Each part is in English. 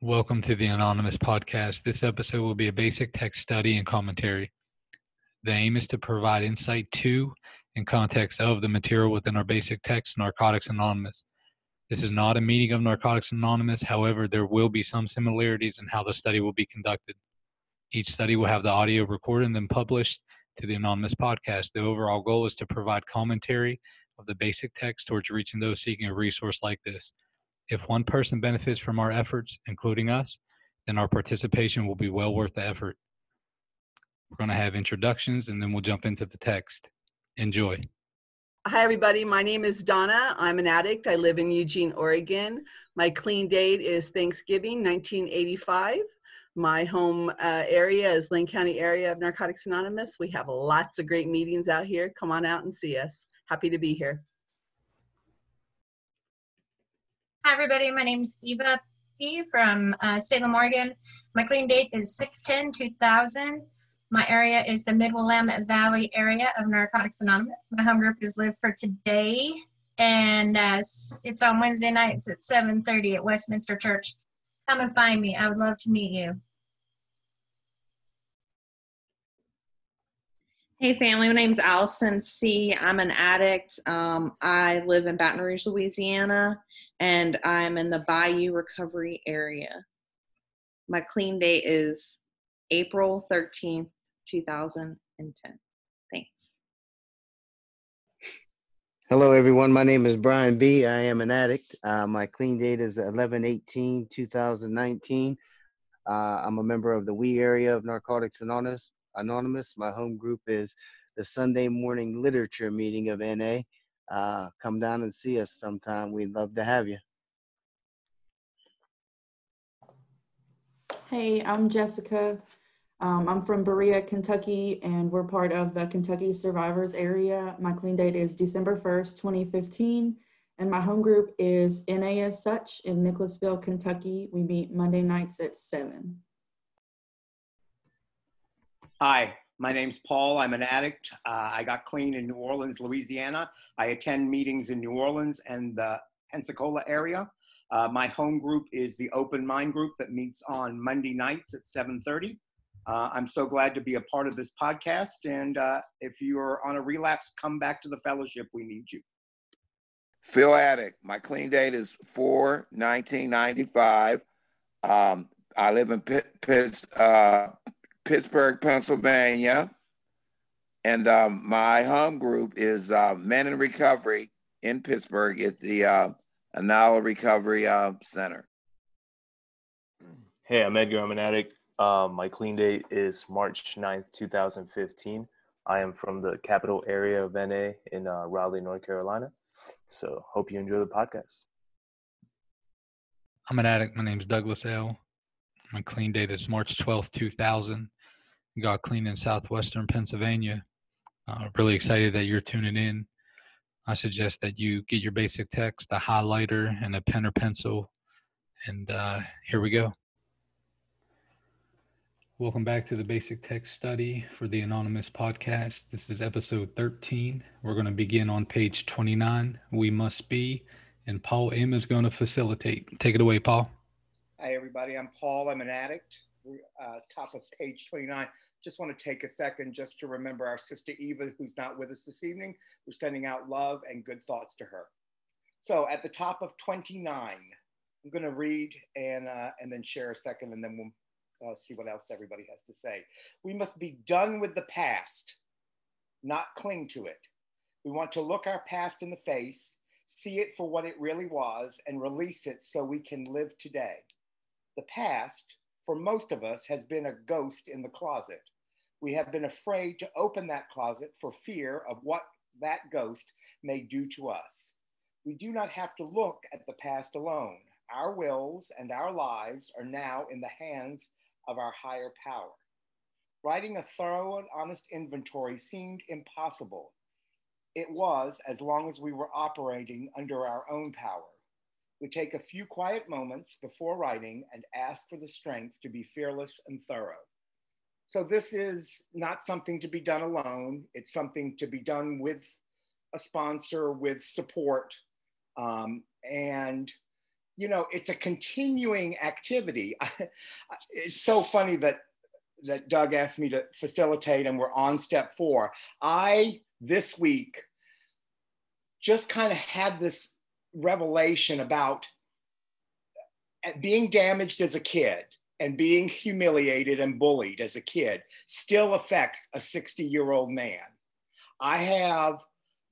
Welcome to the Anonymous Podcast. This episode will be a basic text study and commentary. The aim is to provide insight to and context of the material within our basic text, Narcotics Anonymous. This is not a meeting of Narcotics Anonymous. However, there will be some similarities in how the study will be conducted. Each study will have the audio recorded and then published to the Anonymous Podcast. The overall goal is to provide commentary of the basic text towards reaching those seeking a resource like this. If one person benefits from our efforts, including us, then our participation will be well worth the effort. We're going to have introductions and then we'll jump into the text. Enjoy. Hi, everybody. My name is Donna. I'm an addict. I live in Eugene, Oregon. My clean date is Thanksgiving, 1985. My home area is Lane County area of Narcotics Anonymous. We have lots of great meetings out here. Come on out and see us. Happy to be here. Hi, everybody. My name is Eva P. from Salem, Oregon. My clean date is 6/10/2000. My area is the Mid-Willamette Valley area of Narcotics Anonymous. My home group is Live for Today, and it's on Wednesday nights at 7:30 at Westminster Church. Come and find me. I would love to meet you. Hey family, my name's Allison C. I'm an addict. I live in Baton Rouge, Louisiana, and I'm in the Bayou Recovery Area. My clean date is April 13th, 2010. Thanks. Hello everyone, my name is Brian B. I am an addict. My clean date is 11/18/2019. I'm a member of the WE area of Narcotics Anonymous. My home group is the Sunday morning literature meeting of NA. Come down and see us sometime. We'd love to have you. Hey, I'm Jessica. I'm from Berea, Kentucky, and we're part of the Kentucky Survivors Area. My clean date is December 1st, 2015, and my home group is NA as such in Nicholasville, Kentucky. We meet Monday nights at 7. Hi, my name's Paul. I'm an addict. I got clean in New Orleans, Louisiana. I attend meetings in New Orleans and the Pensacola area. My home group is the Open Mind group that meets on Monday nights at 7:30. I'm so glad to be a part of this podcast. And if you're on a relapse, come back to the fellowship. We need you. Phil Addict. My clean date is 4/1995. I live in Pittsburgh, Pennsylvania, and my home group is Men in Recovery in Pittsburgh at the Anala Recovery Center. Hey, I'm Edgar. I'm an addict. My clean date is March 9th, 2015. I am from the capital area of NA in Raleigh, North Carolina. So hope you enjoy the podcast. I'm an addict. My name is Douglas L. My clean date is March 12th, 2000. Got clean in Southwestern Pennsylvania. Really excited that you're tuning in. I suggest that you get your basic text, a highlighter, and a pen or pencil. And here we go. Welcome back to the basic text study for the Anonymous Podcast. This is episode 13. We're going to begin on page 29. We must be, and Paul M is going to facilitate. Take it away, Paul. Hi, everybody. I'm Paul. I'm an addict. Top of page 29. Just want to take a second just to remember our sister Eva, who's not with us this evening. We're sending out love and good thoughts to her. So at the top of 29, I'm going to read and then share a second, and then we'll see what else everybody has to say. We must be done with the past, not cling to it. We want to look our past in the face, see it for what it really was, and release it so we can live today. The past, for most of us, has been a ghost in the closet. We have been afraid to open that closet for fear of what that ghost may do to us. We do not have to look at the past alone. Our wills and our lives are now in the hands of our higher power. Writing a thorough and honest inventory seemed impossible. It was, as long as we were operating under our own power. We take a few quiet moments before writing and ask for the strength to be fearless and thorough. So this is not something to be done alone. It's something to be done with a sponsor, with support. And you know, it's a continuing activity. It's so funny that Doug asked me to facilitate and we're on step 4. I, this week, just kind of had this revelation about being damaged as a kid and being humiliated and bullied as a kid still affects a 60-year-old man. I have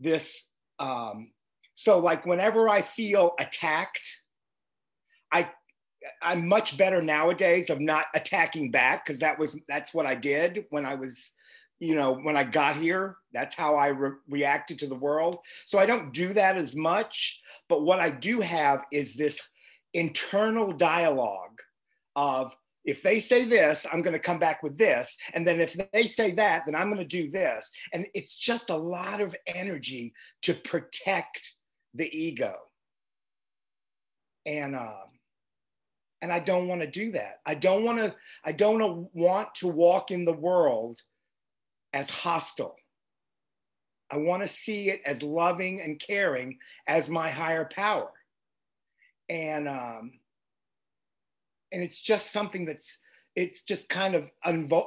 this, so like whenever I feel attacked, I'm much better nowadays of not attacking back, because that's what I did when I was, you know, when I got here. That's how I reacted to the world. So I don't do that as much, but what I do have is this internal dialogue of, if they say this, I'm going to come back with this. And then if they say that, then I'm going to do this. And it's just a lot of energy to protect the ego. And I don't want to do that. I don't want to walk in the world as hostile. I want to see it as loving and caring as my higher power. And it's just something it's just kind of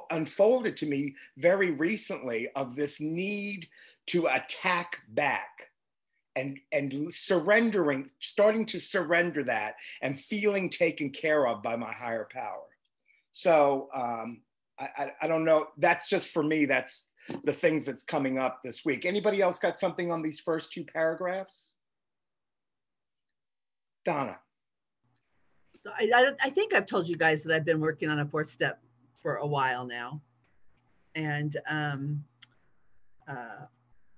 unfolded to me very recently, of this need to attack back and surrendering, starting to surrender that and feeling taken care of by my higher power. So I don't know, that's just for me, that's the things that's coming up this week. Anybody else got something on these first two paragraphs? Donna. So I think I've told you guys that I've been working on a 4th step for a while now. And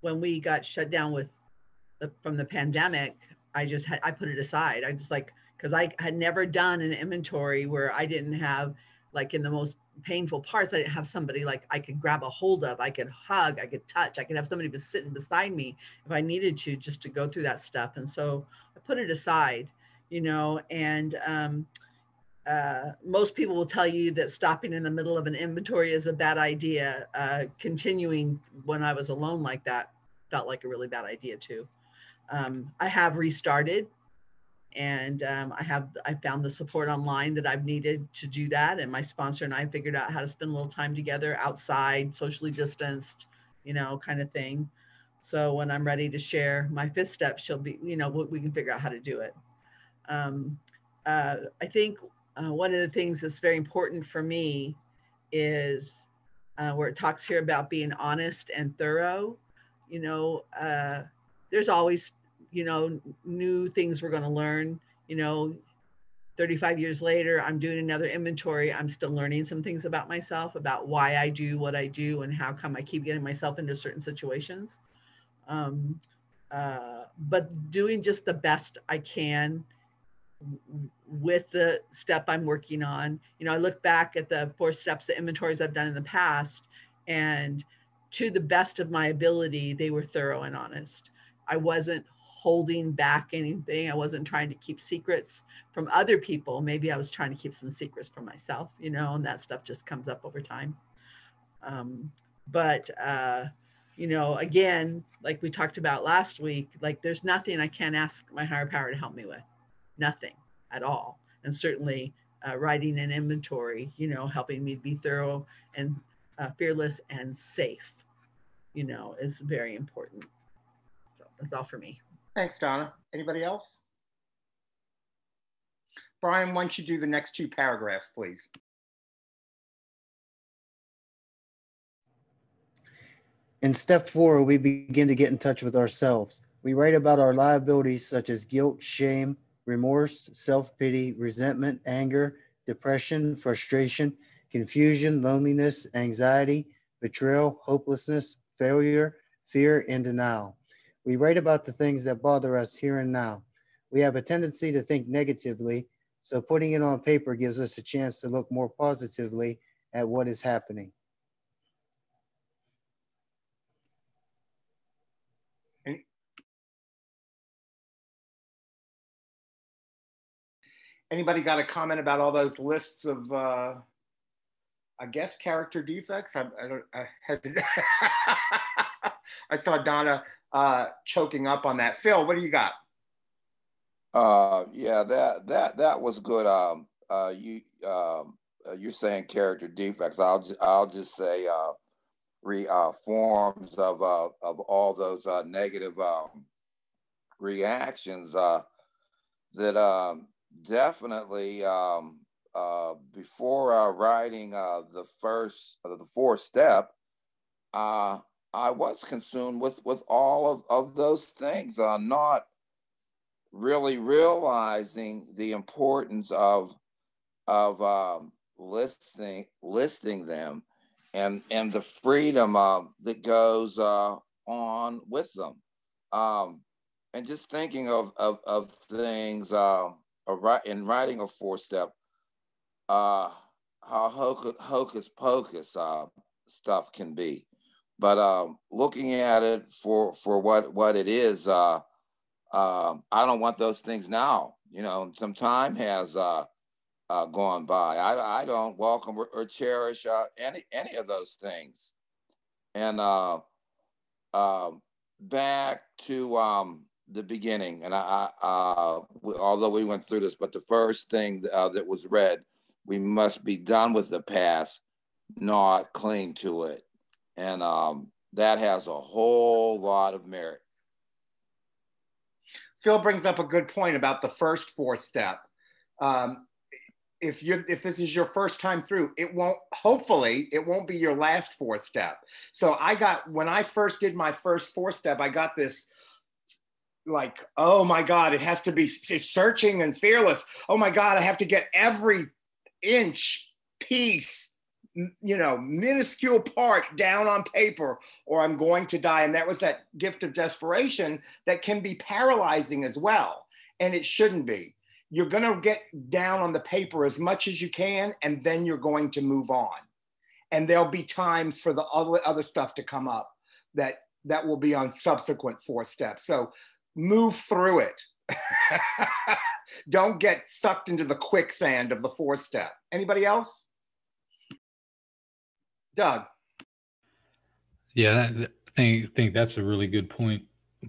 when we got shut down from the pandemic, I put it aside. I just like, because I had never done an inventory where I didn't have, like, in the most painful parts, I didn't have somebody like I could grab a hold of, I could hug, I could touch, I could have somebody was sitting beside me if I needed to, just to go through that stuff. And so I put it aside. You know, and most people will tell you that stopping in the middle of an inventory is a bad idea. Continuing when I was alone like that felt like a really bad idea too. I have restarted, and I found the support online that I've needed to do that. And my sponsor and I figured out how to spend a little time together outside, socially distanced, you know, kind of thing. So when I'm ready to share my 5th step, she'll be, you know, we can figure out how to do it. I think one of the things that's very important for me is where it talks here about being honest and thorough. You know, there's always, you know, new things we're going to learn. You know, 35 years later, I'm doing another inventory. I'm still learning some things about myself, about why I do what I do and how come I keep getting myself into certain situations. But doing just the best I can with the step I'm working on. You know, I look back at the 4 steps, the inventories I've done in the past, and to the best of my ability, they were thorough and honest. I wasn't holding back anything. I wasn't trying to keep secrets from other people. Maybe I was trying to keep some secrets from myself, you know, and that stuff just comes up over time. You know, again, like we talked about last week, like there's nothing I can't ask my higher power to help me with. Nothing at all. And certainly writing an inventory, you know, helping me be thorough and fearless and safe, you know, is very important. So that's all for me. Thanks, Donna. Anybody else? Brian, why don't you do the next 2 paragraphs, please? In step 4, we begin to get in touch with ourselves. We write about our liabilities such as guilt, shame, remorse, self-pity, resentment, anger, depression, frustration, confusion, loneliness, anxiety, betrayal, hopelessness, failure, fear, and denial. We write about the things that bother us here and now. We have a tendency to think negatively, so putting it on paper gives us a chance to look more positively at what is happening. Anybody got a comment about all those lists of, I guess, character defects? I saw Donna choking up on that. Phil, what do you got? Yeah, that was good. You're saying character defects. I'll just say forms of all those negative reactions that definitely before writing the fourth step, I was consumed with all of those things, not really realizing the importance of listing them and the freedom that goes on with them, and just thinking of things in writing a four-step, how hocus-pocus stuff can be, but looking at it for what it is, I don't want those things now. You know, some time has gone by. I don't welcome or cherish any of those things. And back to the beginning, and although we went through this, but the first thing that was read, we must be done with the past, not cling to it. And that has a whole lot of merit. Phil brings up a good point about the first four step. If this is your first time through, hopefully it won't be your last four step. So when I first did my first four step, I got this like, oh my God, it has to be searching and fearless. Oh my God, I have to get every inch, piece, minuscule part down on paper, or I'm going to die. And that was that gift of desperation that can be paralyzing as well. And it shouldn't be. You're going to get down on the paper as much as you can, and then you're going to move on. And there'll be times for the other stuff to come up that will be on subsequent four steps. So move through it. Don't get sucked into the quicksand of the four step. Anybody else? Doug. Yeah, I think that's a really good point,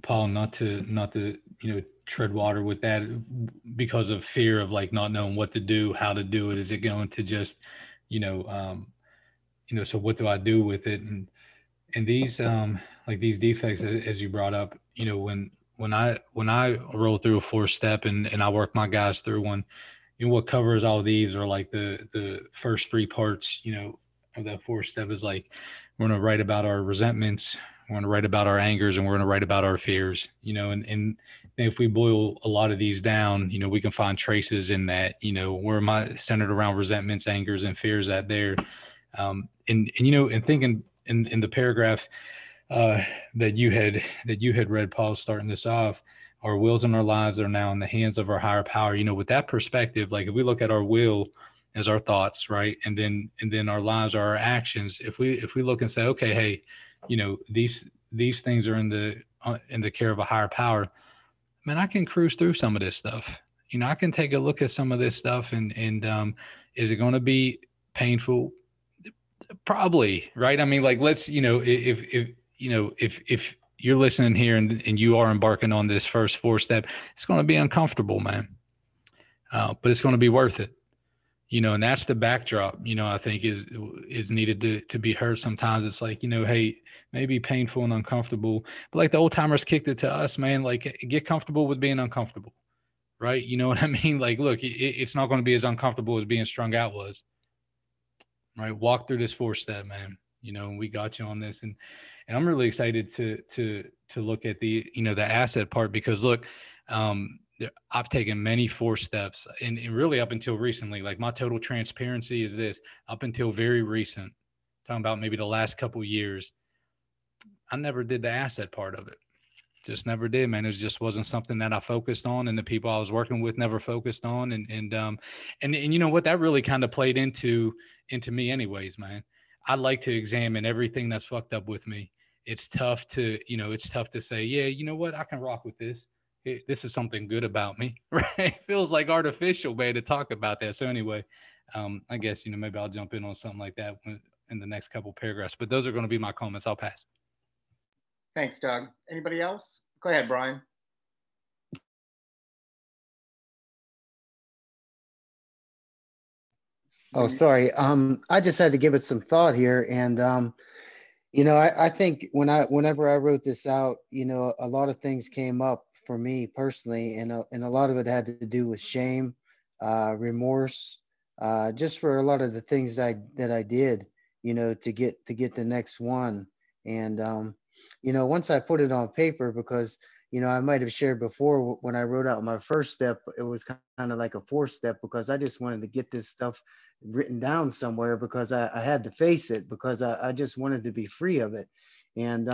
Paul, not to tread water with that because of fear of like not knowing what to do, how to do it. Is it going to just, so what do I do with it? And these like these defects, as you brought up, when I roll through a four step and I work my guys through one, what covers all these are like the first three parts, of that four step is like, we're going to write about our resentments, we're going to write about our angers, and we're going to write about our fears, and if we boil a lot of these down, we can find traces in that, where am I centered around resentments, angers, and fears at there. And thinking in the paragraph that you had read, Paul, starting this off, our wills and our lives are now in the hands of our higher power. With that perspective, like if we look at our will as our thoughts, right? And then our lives are our actions. If we look and say, okay, hey, these things are in the care of a higher power, man, I can cruise through some of this stuff. I can take a look at some of this stuff and is it going to be painful? Probably, right? I mean, like, let's, if you're listening here and you are embarking on this first four step, it's going to be uncomfortable, man. But it's going to be worth it. And that's the backdrop, I think is needed to be heard. Sometimes it's like, hey, maybe painful and uncomfortable, but like the old timers kicked it to us, man, like get comfortable with being uncomfortable, right? You know what I mean? Like, look, it's not going to be as uncomfortable as being strung out was, right? Walk through this four step, man, and we got you on this. And I'm really excited to look at the, the asset part, because look, I've taken many four steps and really up until recently, like my total transparency is this, up until very recent, talking about maybe the last couple of years, I never did the asset part of it. Just never did, man. It just wasn't something that I focused on, and the people I was working with never focused on. And you know what, that really kind of played into me anyways, man. I like to examine everything that's fucked up with me. It's tough to say, yeah, you know what, I can rock with this. This is something good about me, right? It feels like artificial way to talk about that. So anyway, I guess, maybe I'll jump in on something like that in the next couple paragraphs, but those are going to be my comments. I'll pass. Thanks, Doug. Anybody else? Go ahead, Brian. Oh, sorry. I just had to give it some thought here. And, you know, I think whenever I wrote this out, you know, a lot of things came up for me personally. And a lot of it had to do with shame, remorse, just for a lot of the things that I did, you know, to get the next one. And, you know, once I put it on paper, because, you know, I might have shared before when I wrote out my first step, it was kind of like a fourth step because I just wanted to get this stuff written down somewhere because I had to face it because I just wanted to be free of it. And,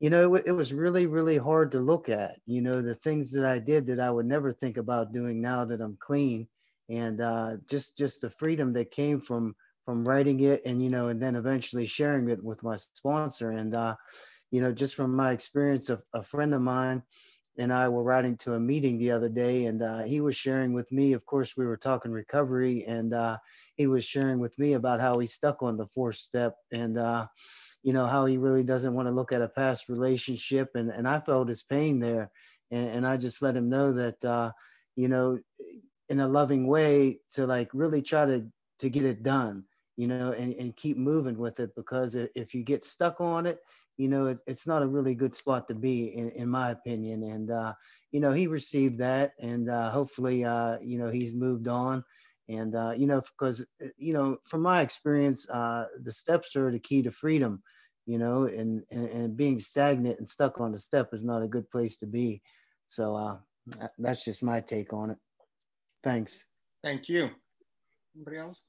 you know, it was really, really hard to look at, you know, the things that I did that I would never think about doing now that I'm clean, and just the freedom that came from writing it and, you know, and then eventually sharing it with my sponsor. And, you know, just from my experience, a friend of mine and I were riding to a meeting the other day, and he was sharing with me, of course, we were talking recovery, and he was sharing with me about how he's stuck on the fourth step and, you know, how he really doesn't want to look at a past relationship. And I felt his pain there. And I just let him know that, you know, in a loving way to like really try to get it done, you know, and keep moving with it, because if you get stuck on it, you know, it's not a really good spot to be in my opinion. And, you know, he received that, and hopefully, you know, he's moved on. And, you know, because, you know, from my experience, the steps are the key to freedom, you know, and being stagnant and stuck on the step is not a good place to be. So that's just my take on it. Thanks. Thank you. Anybody else?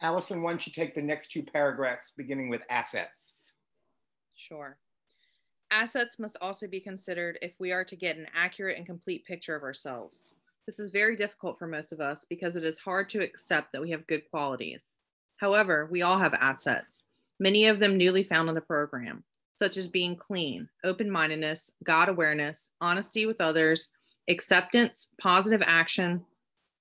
Allison, why don't you take the next two paragraphs beginning with assets? Sure. Assets must also be considered if we are to get an accurate and complete picture of ourselves. This is very difficult for most of us because it is hard to accept that we have good qualities. However, we all have assets, many of them newly found on the program, such as being clean, open-mindedness, God awareness, honesty with others, acceptance, positive action,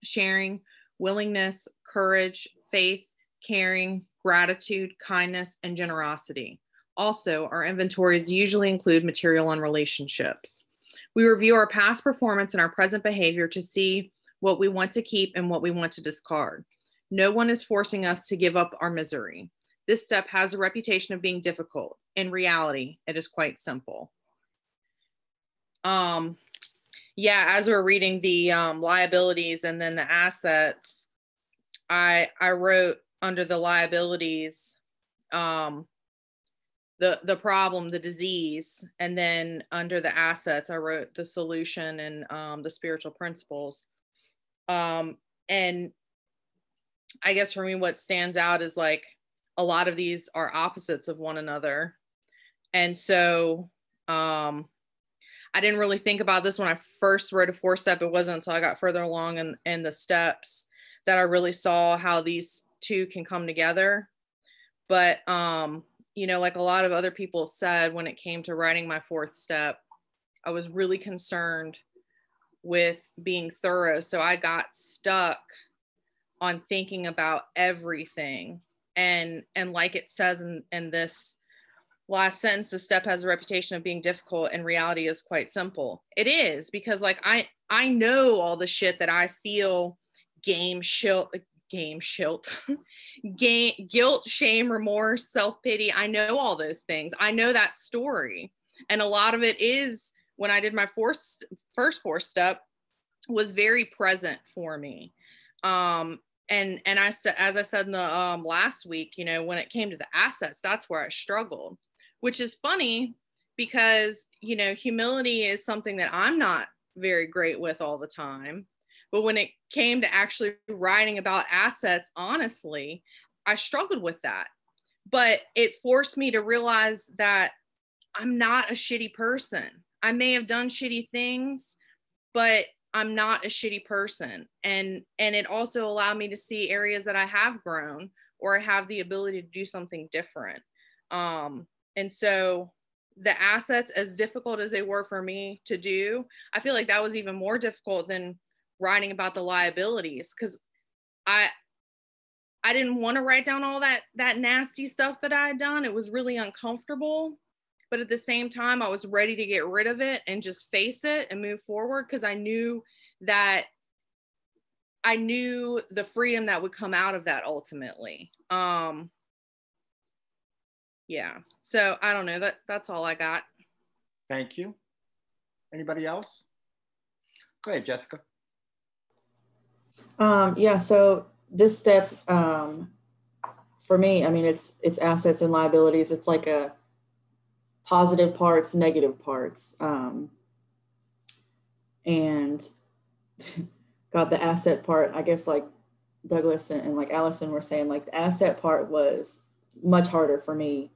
sharing, willingness, courage, faith, caring, gratitude, kindness, and generosity. Also, our inventories usually include material and relationships. We review our past performance and our present behavior to see what we want to keep and what we want to discard. No one is forcing us to give up our misery. This step has a reputation of being difficult. In reality, it is quite simple. Yeah, as we're reading the liabilities and then the assets, I wrote under the liabilities, the problem, the disease, and then under the assets, I wrote the solution and the spiritual principles. And I guess for me, what stands out is like a lot of these are opposites of one another. And so I didn't really think about this when I first wrote a four step. It wasn't until I got further along in the steps that I really saw how these two can come together. But you know, like a lot of other people said, when it came to writing my fourth step, I was really concerned with being thorough. So I got stuck on thinking about everything. And like it says in this last sentence, the step has a reputation of being difficult, and reality is quite simple. It is, because like I know all the shit that I feel, guilt, shame, remorse, self-pity. I know all those things. I know that story. And a lot of it is, when I did my first fourth step, was very present for me. And I said, as I said in the last week, you know, when it came to the assets, that's where I struggled, which is funny because, you know, humility is something that I'm not very great with all the time. But when it came to actually writing about assets, honestly, I struggled with that. But it forced me to realize that I'm not a shitty person. I may have done shitty things, but I'm not a shitty person. And it also allowed me to see areas that I have grown or I have the ability to do something different. And so the assets, as difficult as they were for me to do, I feel like that was even more difficult than writing about the liabilities, because I didn't want to write down all that nasty stuff that I had done. It was really uncomfortable, but at the same time, I was ready to get rid of it and just face it and move forward, because I knew that I knew the freedom that would come out of that ultimately. Yeah, so I don't know, that's all I got. Thank you. Anybody else? Go ahead, Jessica. Yeah, so this step, for me, I mean, it's assets and liabilities. It's like a positive parts, negative parts. And God, the asset part, I guess like Douglas and like Allison were saying, like the asset part was much harder for me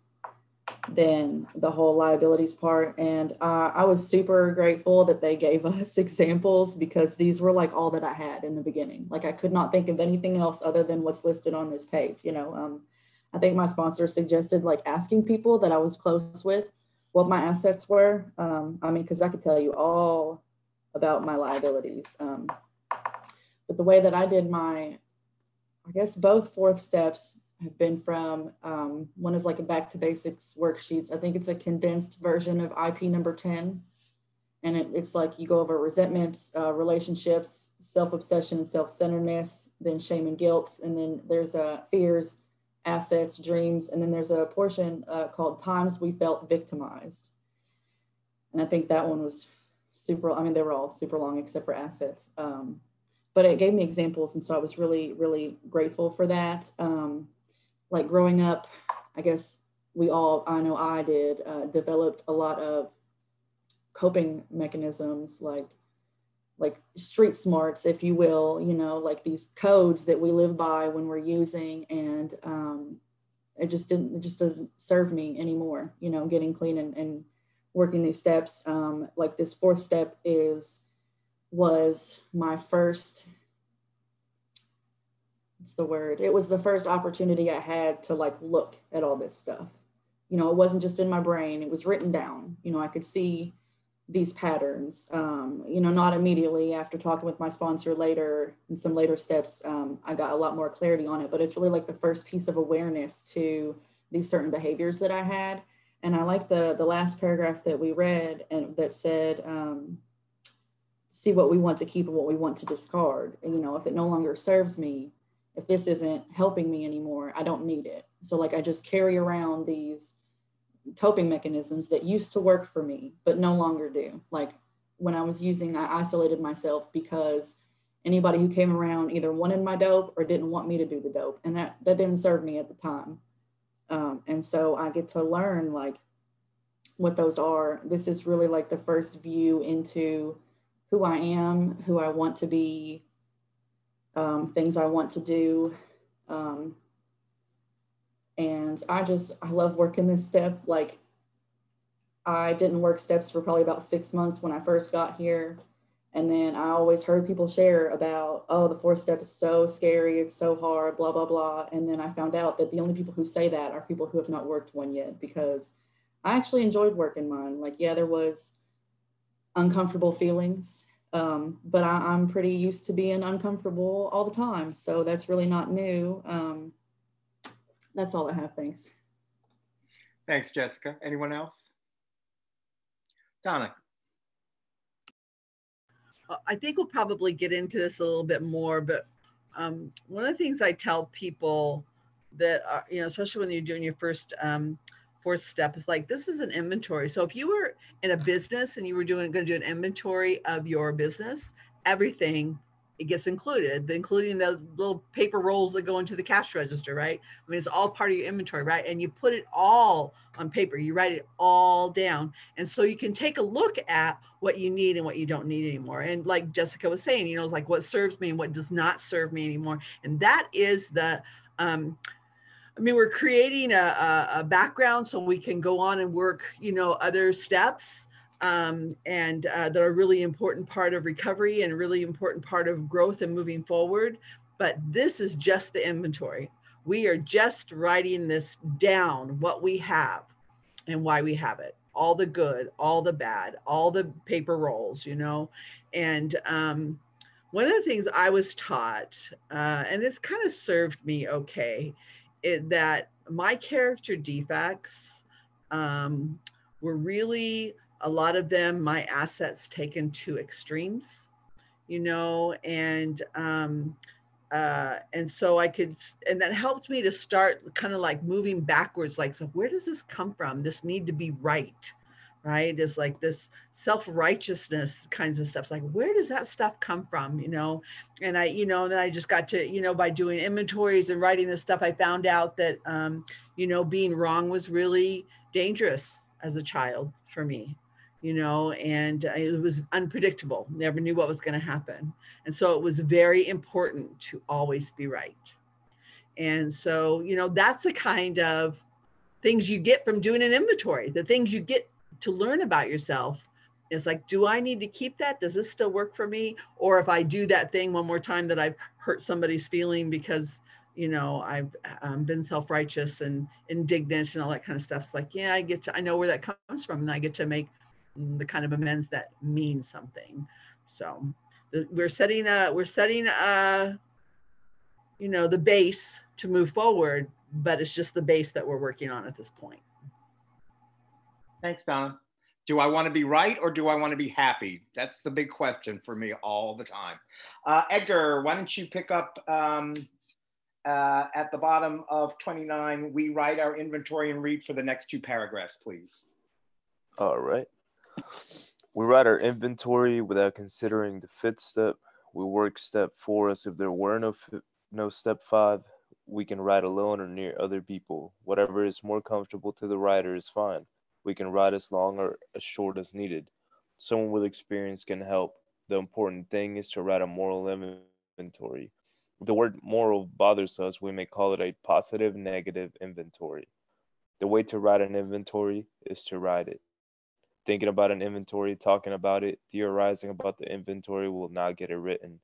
than the whole liabilities part. And I was super grateful that they gave us examples, because these were like all that I had in the beginning. Like I could not think of anything else other than what's listed on this page. You know, I think my sponsor suggested like asking people that I was close with what my assets were. I mean, because I could tell you all about my liabilities. But the way that I did my, I guess both fourth steps have been from, one is like a back to basics worksheets. I think it's a condensed version of IP number 10. And it's like you go over resentments, relationships, self-obsession and self-centeredness, then shame and guilt. And then there's fears, assets, dreams. And then there's a portion called times we felt victimized. And I think that one was super, I mean, they were all super long except for assets. But it gave me examples. And so I was really, really grateful for that. Like growing up, I guess we all, I know I did, developed a lot of coping mechanisms, like street smarts, if you will, you know, like these codes that we live by when we're using, and it just doesn't serve me anymore, you know, getting clean and working these steps. Like this fourth step was my first, what's the word? It was the first opportunity I had to like look at all this stuff. You know, it wasn't just in my brain, it was written down. You know, I could see these patterns, you know, not immediately. After talking with my sponsor later in some later steps, I got a lot more clarity on it, but it's really like the first piece of awareness to these certain behaviors that I had. And I like the last paragraph that we read, and that said, see what we want to keep and what we want to discard. And, you know, if it no longer serves me, if this isn't helping me anymore, I don't need it. So like, I just carry around these coping mechanisms that used to work for me, but no longer do. Like when I was using, I isolated myself because anybody who came around either wanted my dope or didn't want me to do the dope. And that didn't serve me at the time. And so I get to learn like what those are. This is really like the first view into who I am, who I want to be, things I want to do. And I love working this step. Like I didn't work steps for probably about 6 months when I first got here. And then I always heard people share about, oh, the fourth step is so scary, it's so hard, blah, blah, blah. And then I found out that the only people who say that are people who have not worked one yet, because I actually enjoyed working mine. Like, yeah, there was uncomfortable feelings, but I'm pretty used to being uncomfortable all the time. So that's really not new. That's all I have, thanks. Thanks, Jessica. Anyone else? Donna. I think we'll probably get into this a little bit more, but one of the things I tell people that are, you know, especially when you're doing your first fourth step is like, this is an inventory. So if you were in a business and you were going to do an inventory of your business, everything, it gets included, including the little paper rolls that go into the cash register, right? I mean, it's all part of your inventory, right? And you put it all on paper, you write it all down. And so you can take a look at what you need and what you don't need anymore. And like Jessica was saying, you know, it's like what serves me and what does not serve me anymore. And that is the, I mean, we're creating a background so we can go on and work, you know, other steps and that are a really important part of recovery and a really important part of growth and moving forward. But this is just the inventory. We are just writing this down, what we have and why we have it. All the good, all the bad, all the paper rolls, you know. And one of the things I was taught, and it's kind of served me okay, that my character defects were really, a lot of them, my assets taken to extremes. you know, and so I could, and that helped me to start kind of like moving backwards, like, so where does this come from? This need to be right, right? It's like this self-righteousness kinds of stuff. It's like, where does that stuff come from, you know? And I, you know, and then I just got to, you know, by doing inventories and writing this stuff, I found out that, you know, being wrong was really dangerous as a child for me, you know, and it was unpredictable, never knew what was going to happen. And so it was very important to always be right. And so, you know, that's the kind of things you get from doing an inventory, the things you get to learn about yourself. It's like, do I need to keep that? Does this still work for me? Or if I do that thing one more time that I've hurt somebody's feeling because, you know, I've been self-righteous and indignant and all that kind of stuff. It's like, yeah, I get to, I know where that comes from, and I get to make the kind of amends that mean something. So we're setting a, you know, the base to move forward, but it's just the base that we're working on at this point. Thanks, Donna. Do I want to be right or do I want to be happy? That's the big question for me all the time. Edgar, why don't you pick up at the bottom of 29, we write our inventory and read for the next two paragraphs, please. All right. We write our inventory without considering the fifth step. We work step 4 as if there were no step 5. We can write alone or near other people. Whatever is more comfortable to the writer is fine. We can write as long or as short as needed. Someone with experience can help. The important thing is to write a moral inventory. If the word moral bothers us, we may call it a positive negative inventory. The way to write an inventory is to write it. Thinking about an inventory, talking about it, theorizing about the inventory will not get it written.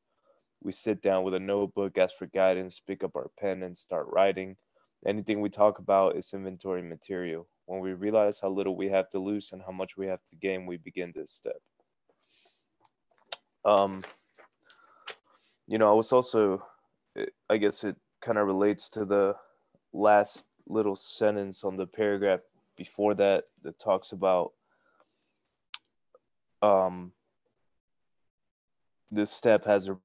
We sit down with a notebook, ask for guidance, pick up our pen, and start writing. Anything we talk about is inventory material. When we realize how little we have to lose and how much we have to gain, we begin this step. You know, I was also, I guess it kind of relates to the last little sentence on the paragraph before that, that talks about this step has a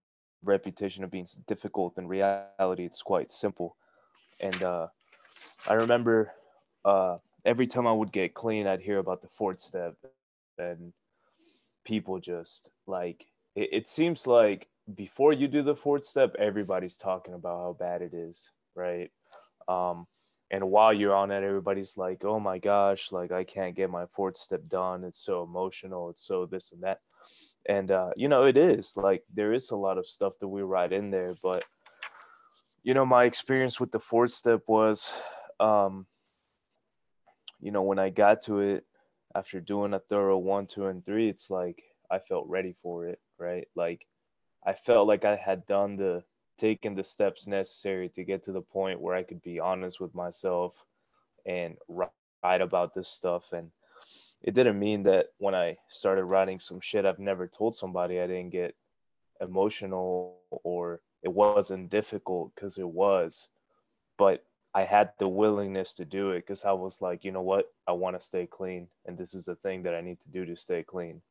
reputation of being difficult. In reality, it's quite simple. And I remember every time I would get clean, I'd hear about the 4th step, and people just like, it seems like before you do the 4th step, everybody's talking about how bad it is, right? And while you're on it, everybody's like, oh my gosh, like I can't get my 4th step done. It's so emotional. It's so this and that. And, you know, it is like, there is a lot of stuff that we write in there, but you know, my experience with the 4th step was, you know, when I got to it after doing a thorough 1, 2, and 3, it's like, I felt ready for it. Right. Like I felt like I had done taken the steps necessary to get to the point where I could be honest with myself and write about this stuff. And it didn't mean that when I started writing some shit I've never told somebody, I didn't get emotional or it wasn't difficult, because it was, but I had the willingness to do it because I was like, you know what, I want to stay clean. And this is the thing that I need to do to stay clean.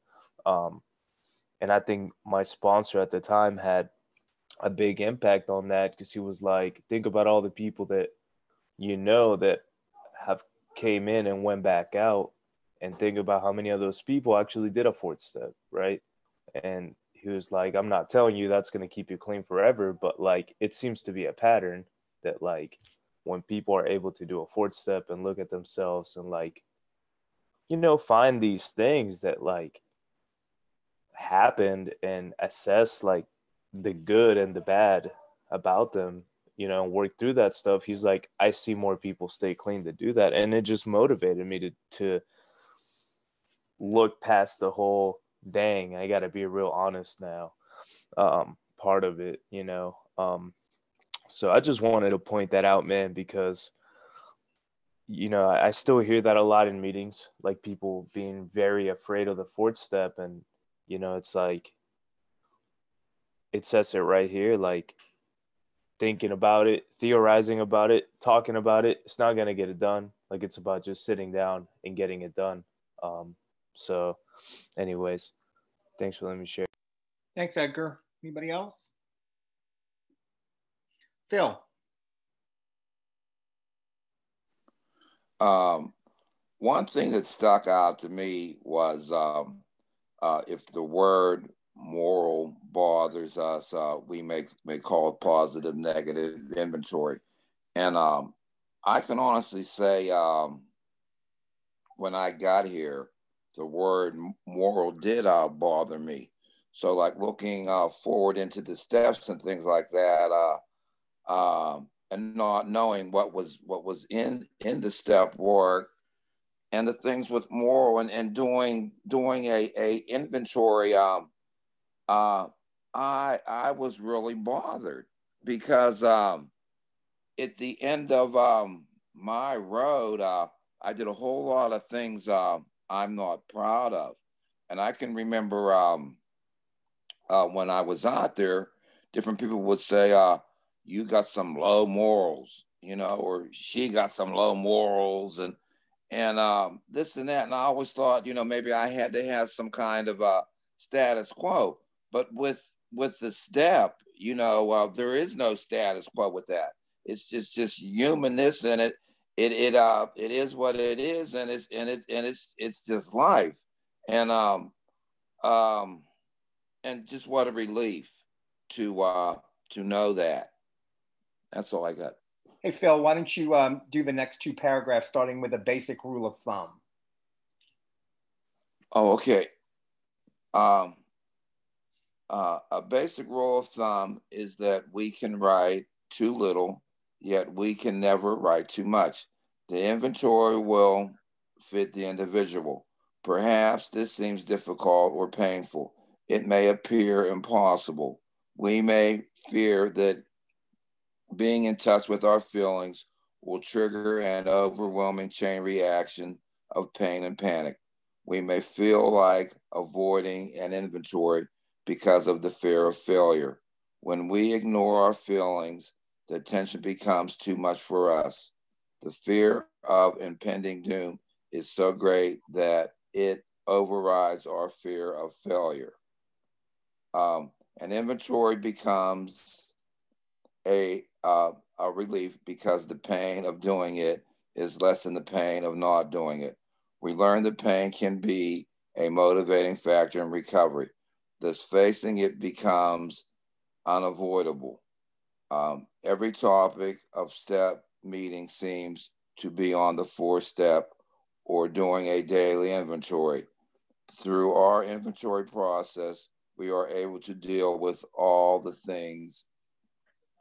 And I think my sponsor at the time had a big impact on that, because he was like, think about all the people that you know that have came in and went back out, and think about how many of those people actually did a 4th step, right? And he was like, I'm not telling you that's going to keep you clean forever, but like it seems to be a pattern that like when people are able to do a 4th step and look at themselves and like, you know, find these things that like happened and assess like the good and the bad about them, you know, work through that stuff. He's like, I see more people stay clean to do that. And it just motivated me to look past the whole, dang, I got to be real honest now, part of it, you know. So I just wanted to point that out, man, because, you know, I still hear that a lot in meetings, like people being very afraid of the 4th step. And, you know, it's like, it says it right here, like thinking about it, theorizing about it, talking about it, it's not going to get it done. Like it's about just sitting down and getting it done. So anyways, thanks for letting me share. Thanks, Edgar. Anybody else? Phil. One thing that stuck out to me was if the word moral bothers us, we may call it positive, negative inventory. And I can honestly say when I got here, the word moral did bother me. So like looking forward into the steps and things like that, and not knowing what was in the step work and the things with moral and doing a inventory, I was really bothered because at the end of my road, I did a whole lot of things I'm not proud of. And I can remember when I was out there, different people would say, you got some low morals, you know, or she got some low morals and this and that. And I always thought, you know, maybe I had to have some kind of a status quo, but with the step, you know, there is no status quo with that. It's just humanness in it. It is what it is, and it's just life. And just what a relief to know that. That's all I got. Hey, Phil, why don't you do the next two paragraphs, starting with a basic rule of thumb. Oh, okay. A basic rule of thumb is that we can write too little, yet we can never write too much. The inventory will fit the individual. Perhaps this seems difficult or painful. It may appear impossible. We may fear that being in touch with our feelings will trigger an overwhelming chain reaction of pain and panic. We may feel like avoiding an inventory because of the fear of failure. When we ignore our feelings, the tension becomes too much for us. The fear of impending doom is so great that it overrides our fear of failure. An inventory becomes a relief because the pain of doing it is less than the pain of not doing it. We learn that pain can be a motivating factor in recovery. Thus facing it becomes unavoidable. Every topic of step meeting seems to be on the fourth step or doing a daily inventory. Through our inventory process, we are able to deal with all the things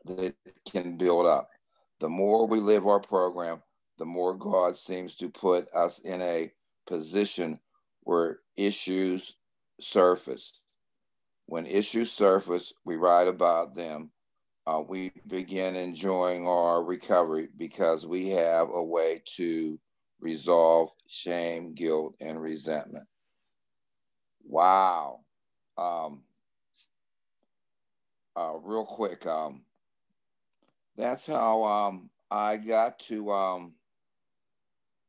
that can build up. The more we live our program, the more God seems to put us in a position where issues surface. When issues surface, we write about them. We begin enjoying our recovery because we have a way to resolve shame, guilt, and resentment. Wow. Real quick, that's how I got to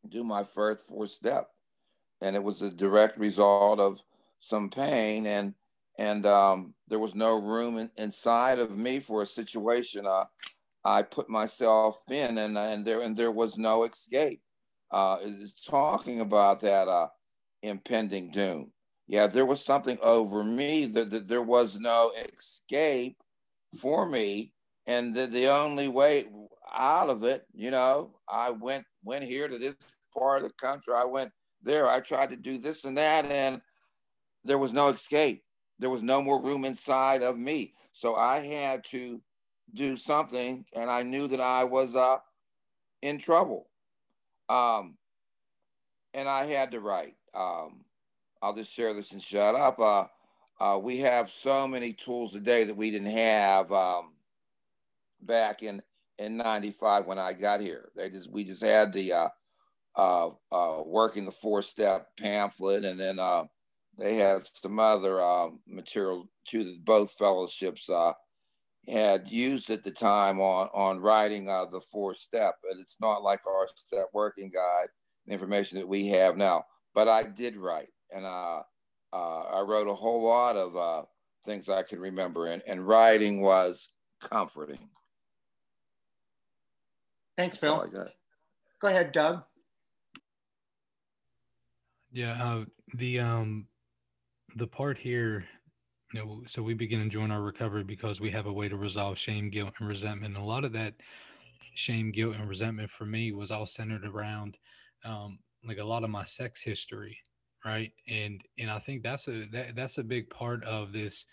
do my first four step. And it was a direct result of some pain and there was no room inside of me for a situation I put myself in, and there was no escape. Talking about that impending doom. Yeah, there was something over me that there was no escape for me, and the only way out of it, you know, I went here to this part of the country. I went there. I tried to do this and that, and there was no escape. There was no more room inside of me. So I had to do something, and I knew that I was in trouble. And I had to write. I'll just share this and shut up. We have so many tools today that we didn't have back in 95 when I got here. We just had the working the four-step pamphlet, and then they had some other material too that both fellowships had used at the time on writing the fourth step, but it's not like our step working guide, the information that we have now. But I did write, and I wrote a whole lot of things I could remember, and writing was comforting. Thanks, Phil. Go ahead, Doug. Yeah, the part here, you know, so we begin enjoying our recovery because we have a way to resolve shame, guilt, and resentment. And a lot of that shame, guilt, and resentment for me was all centered around like a lot of my sex history, right? And I think that's a big part of this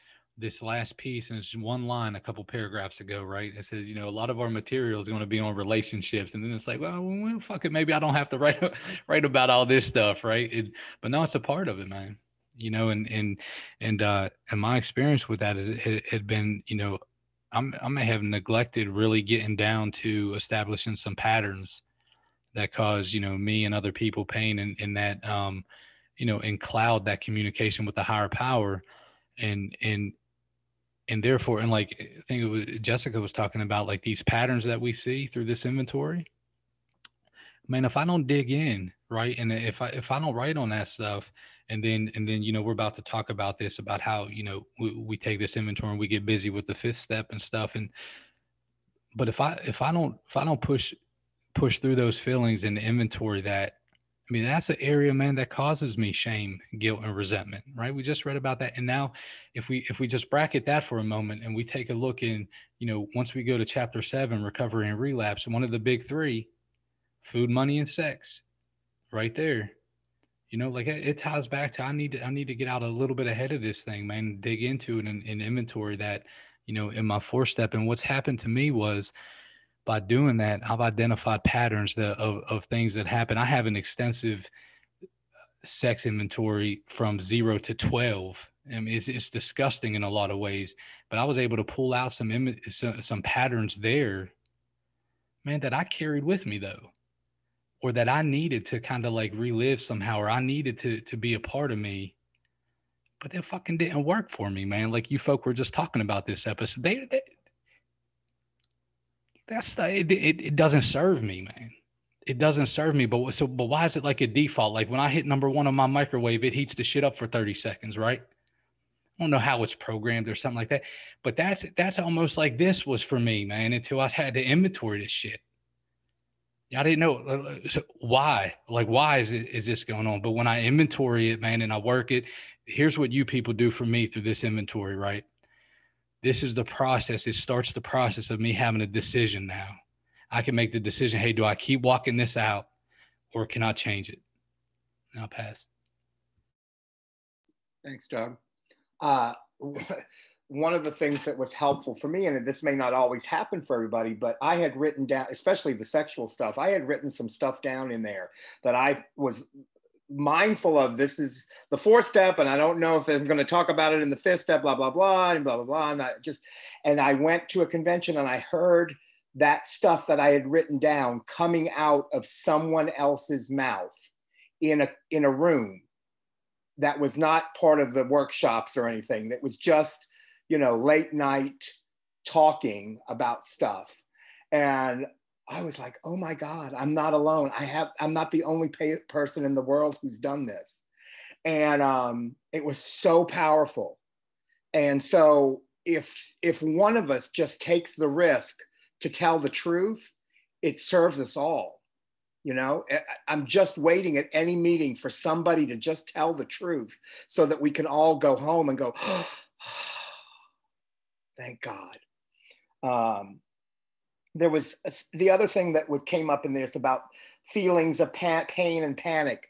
last piece, and it's one line a couple paragraphs ago, right? It says, you know, a lot of our material is going to be on relationships, and then it's like, well fuck it, maybe I don't have to write about all this stuff, right? But no, it's a part of it, man. You know, and my experience with that is it had been, you know, I may have neglected really getting down to establishing some patterns that cause, you know, me and other people pain, and that, you know, and cloud that communication with the higher power, and therefore, and like I think it was Jessica was talking about, like these patterns that we see through this inventory. Man, if I don't dig in, right, and if I don't write on that stuff, and then you know, we're about to talk about this, about how, you know, we take this inventory and we get busy with the fifth step and stuff, but if I don't push through those feelings in the inventory, that, I mean, that's an area, man, that causes me shame, guilt, and resentment, right? We just read about that. And now if we just bracket that for a moment and we take a look in, you know, once we go to chapter 7, recovery and relapse, one of the big three, food, money, and sex, right there. You know, like it ties back to, I need to get out a little bit ahead of this thing, man, dig into it and inventory that, you know, in my fourth step. And what's happened to me was, by doing that, I've identified patterns of things that happen. I have an extensive sex inventory from 0 to 12. I mean, it's disgusting in a lot of ways, but I was able to pull out some patterns there, man, that I carried with me though, or that I needed to kind of like relive somehow, or I needed to be a part of me. But they fucking didn't work for me, man. Like you folk were just talking about this episode. It doesn't serve me, man. It doesn't serve me. But why is it like a default? Like when I hit number 1 on my microwave, it heats the shit up for 30 seconds, right? I don't know how it's programmed or something like that. But that's almost like this was for me, man, until I had to inventory this shit. I didn't know. So why? Like, why is this going on? But when I inventory it, man, and I work it, here's what you people do for me through this inventory, right? This is the process. It starts the process of me having a decision now. I can make the decision, hey, do I keep walking this out or can I change it? And I'll pass. Thanks, Doug. One of the things that was helpful for me, and this may not always happen for everybody, but I had written down, especially the sexual stuff, I had written some stuff down in there that I was mindful of. This is the fourth step, and I don't know if I'm going to talk about it in the fifth step, blah, blah, blah, and blah, blah, blah. And I went to a convention and I heard that stuff that I had written down coming out of someone else's mouth in a room that was not part of the workshops or anything. That was just, you know, late night talking about stuff. And I was like, oh my God, I'm not alone. I'm not the only person in the world who's done this. And it was so powerful. And so if one of us just takes the risk to tell the truth, it serves us all. You know, I'm just waiting at any meeting for somebody to just tell the truth so that we can all go home and go, oh, thank God. There was the other thing that came up in this about feelings of pain and panic.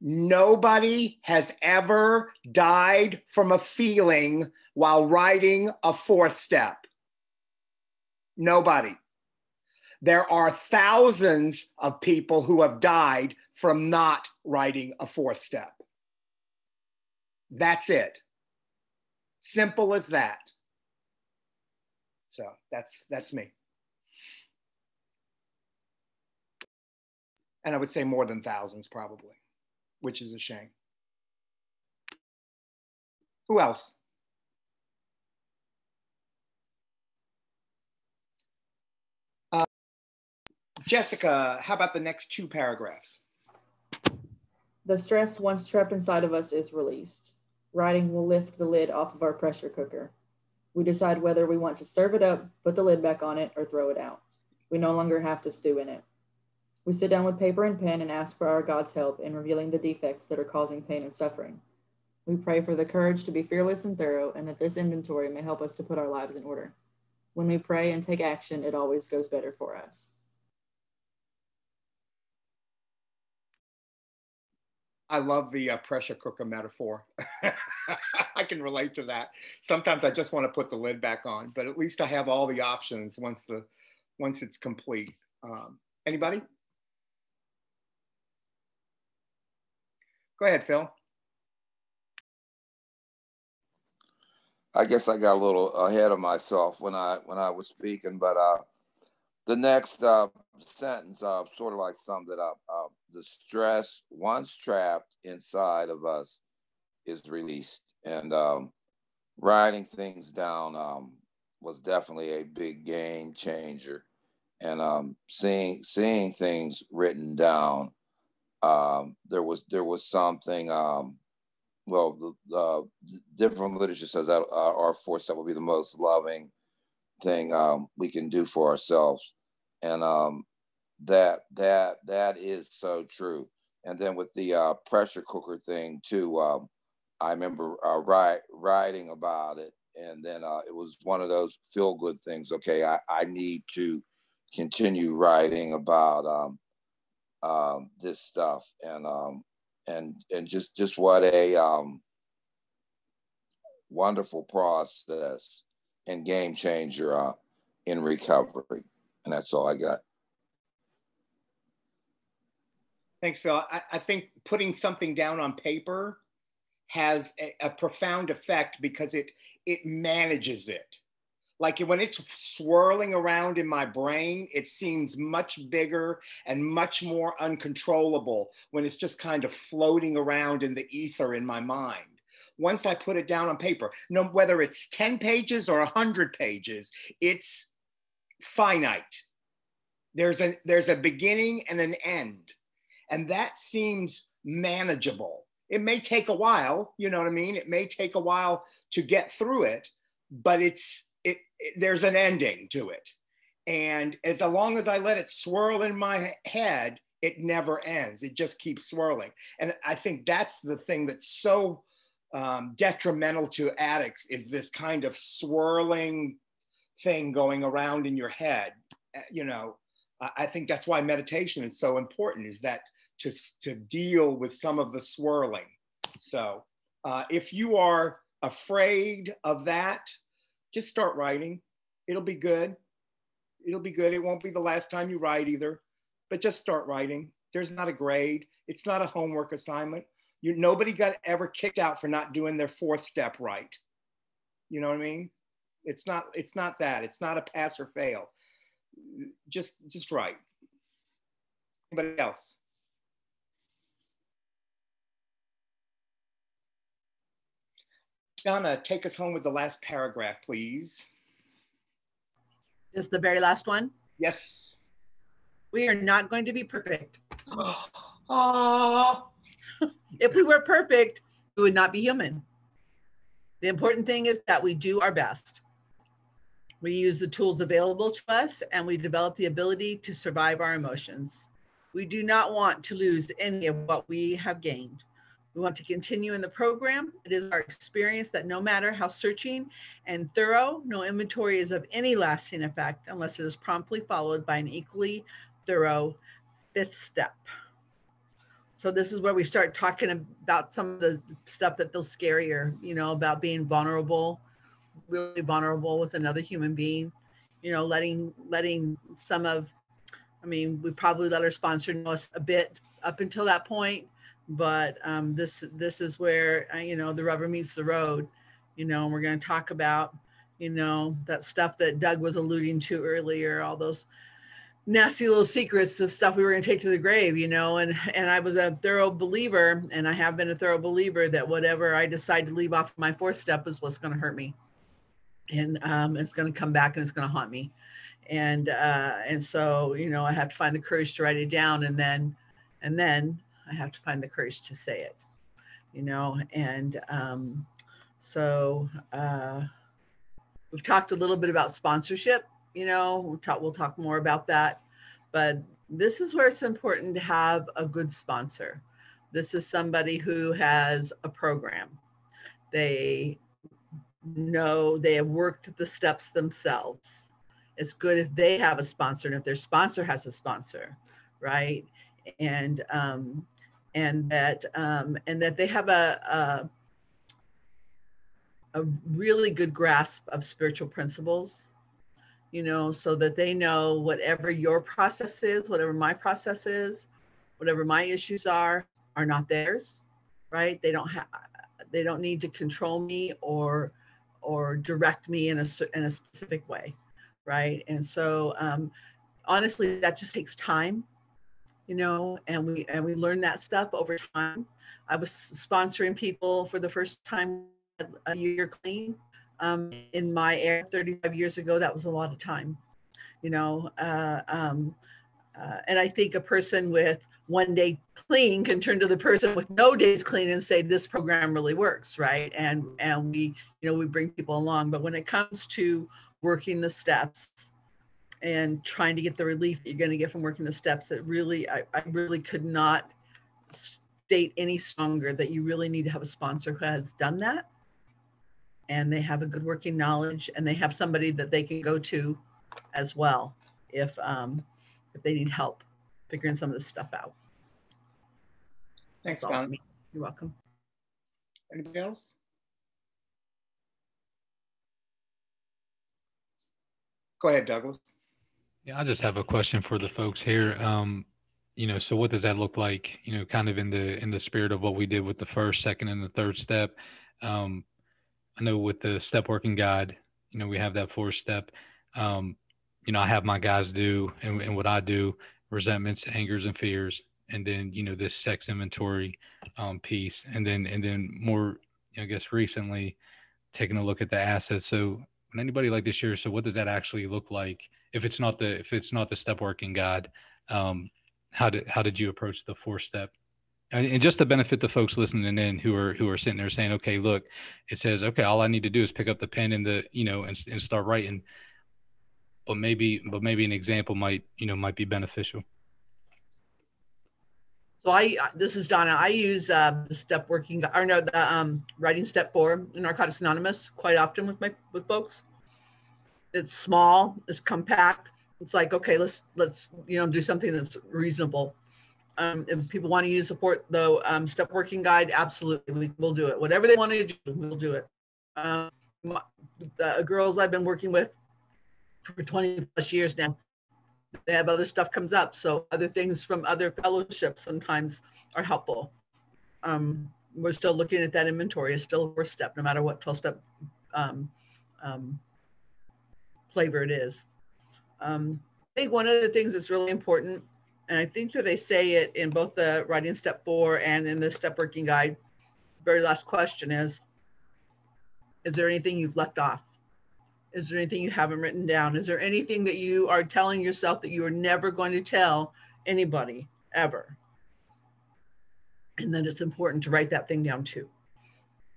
Nobody has ever died from a feeling while writing a fourth step. Nobody. There are thousands of people who have died from not writing a fourth step. That's it. Simple as that. So that's me. And I would say more than thousands probably, which is a shame. Who else? Jessica, how about the next 2 paragraphs? The stress once trapped inside of us is released. writing will lift the lid off of our pressure cooker. We decide whether we want to serve it up, put the lid back on it, or throw it out. We no longer have to stew in it. We sit down with paper and pen and ask for our God's help in revealing the defects that are causing pain and suffering. We pray for the courage to be fearless and thorough, and that this inventory may help us to put our lives in order. When we pray and take action, it always goes better for us. I love the pressure cooker metaphor. I can relate to that. Sometimes I just want to put the lid back on, but at least I have all the options once it's complete. Anybody? Go ahead, Phil. I guess I got a little ahead of myself when I was speaking, but the next sentence sort of like summed it up. The stress once trapped inside of us is released, and writing things down was definitely a big game changer. And seeing things written down, there was something. Well, the different literature says that our foresight will be the most loving thing we can do for ourselves, and that is so true. And then with the pressure cooker thing too, I remember writing about it, and then it was one of those feel good things. Okay, I need to continue writing about this stuff, and just what a wonderful process and game changer in recovery. And that's all I got. Thanks, Phil. I think putting something down on paper has a profound effect because it manages it. Like when it's swirling around in my brain, it seems much bigger and much more uncontrollable when it's just kind of floating around in the ether in my mind. Once I put it down on paper, no, whether it's 10 pages or 100 pages, it's finite. There's a beginning and an end, and that seems manageable. It may take a while, you know what I mean? It may take a while to get through it, but there's an ending to it. And as long as I let it swirl in my head, it never ends. It just keeps swirling. And I think that's the thing that's so detrimental to addicts, is this kind of swirling thing going around in your head. You know, I think that's why meditation is so important, is that to deal with some of the swirling. So if you are afraid of that, just start writing. It'll be good. It'll be good. It won't be the last time you write either, but just start writing. There's not a grade. It's not a homework assignment. Nobody got ever kicked out for not doing their fourth step right. You know what I mean? It's not that. It's not a pass or fail. Just write. Anybody else? Donna, take us home with the last paragraph, please. Just the very last one? Yes. We are not going to be perfect. If we were perfect, we would not be human. The important thing is that we do our best. We use the tools available to us, and we develop the ability to survive our emotions. We do not want to lose any of what we have gained. We want to continue in the program. It is our experience that no matter how searching and thorough, no inventory is of any lasting effect unless it is promptly followed by an equally thorough fifth step. So this is where we start talking about some of the stuff that feels scarier, you know, about being vulnerable, really vulnerable with another human being, you know, letting some of, I mean, we probably let our sponsor know us a bit up until that point. But this is where, you know, the rubber meets the road, you know, and we're going to talk about, you know, that stuff that Doug was alluding to earlier, all those nasty little secrets, the stuff we were going to take to the grave, you know, and I was a thorough believer, and I have been a thorough believer that whatever I decide to leave off my fourth step is what's going to hurt me. And it's going to come back and it's going to haunt me. And so, you know, I have to find the courage to write it down, and then I have to find the courage to say it. you know, and so we've talked a little bit about sponsorship, you know, we'll talk more about that, but this is where it's important to have a good sponsor. This is somebody who has a program. They know they have worked the steps themselves. It's good if they have a sponsor and if their sponsor has a sponsor, right? And that they have a really good grasp of spiritual principles, you know, so that they know whatever your process is, whatever my process is, whatever my issues are not theirs, right? They don't need to control me or direct me in a specific way, right? And so honestly, that just takes time, you know, and we learn that stuff over time. I was sponsoring people for the first time a year clean in my area 35 years ago. That was a lot of time, you know, and I think a person with one day clean can turn to the person with no days clean and say, this program really works, right? And we, you know, we bring people along. But when it comes to working the steps and trying to get the relief that you're going to get from working the steps, that really, I really could not state any stronger that you really need to have a sponsor who has done that, and they have a good working knowledge, and they have somebody that they can go to as well if they need help figuring some of this stuff out. Thanks, Bonnie. You're welcome. Anybody else? Go ahead, Douglas. Yeah, I just have a question for the folks here. You know, so what does that look like, you know, kind of in the spirit of what we did with the first, second, and the third step? I know with the step working guide, you know, we have that fourth step. You know, I have my guys do, and what I do, resentments, angers, and fears. And then, you know, this sex inventory piece, and then more, you know, I guess recently taking a look at the assets. So would anybody like to share, so what does that actually look like? If it's not the step working guide, how did you approach the fourth step? And just to benefit the folks listening in who are sitting there saying, okay, look, it says, okay, all I need to do is pick up the pen and the, you know, and start writing. But maybe an example might be beneficial. So this is Donna. I use the step working, or no, the writing step 4 in Narcotics Anonymous quite often with folks. It's small, it's compact. It's like, okay, let's you know, do something that's reasonable. If people want to use the step working guide, absolutely, we'll do it. Whatever they want to do, we'll do it. The girls I've been working with for 20 plus years now, they have other stuff comes up. So other things from other fellowships sometimes are helpful. We're still looking at that inventory. It's still a first step, no matter what 12-step flavor it is. I think one of the things that's really important, and I think that they say it in both the writing step 4 and in the step working guide, very last question is there anything you've left off? Is there anything you haven't written down? Is there anything that you are telling yourself that you are never going to tell anybody ever? And then it's important to write that thing down too.